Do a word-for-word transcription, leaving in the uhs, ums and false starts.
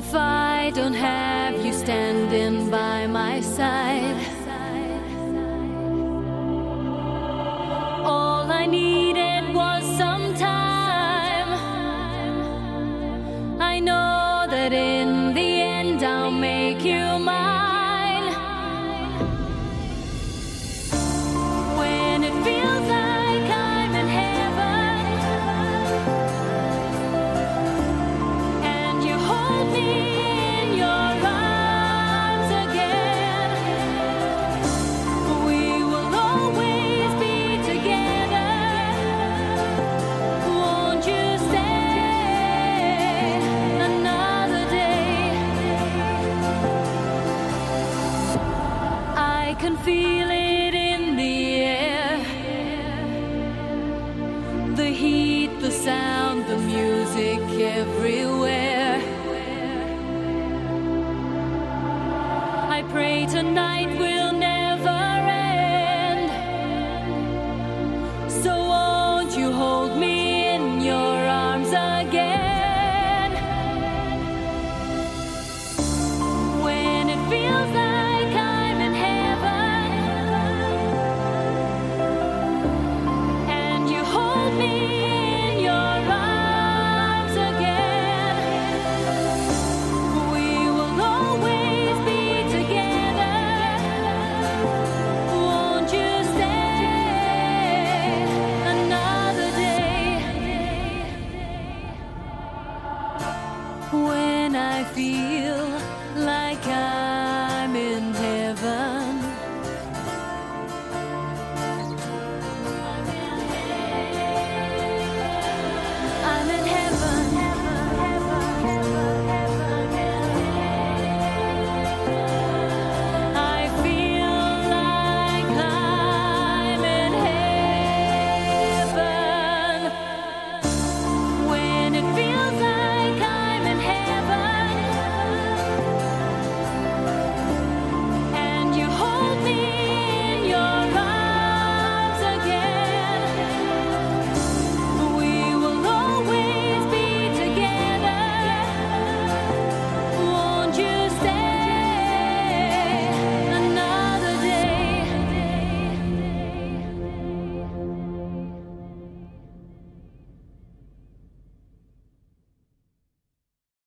If I don't have you standing by my side, all I needed was some time. I know that in the end I'll make you mine.Feel it in the air, the heat, the sound, the music everywhere. I pray to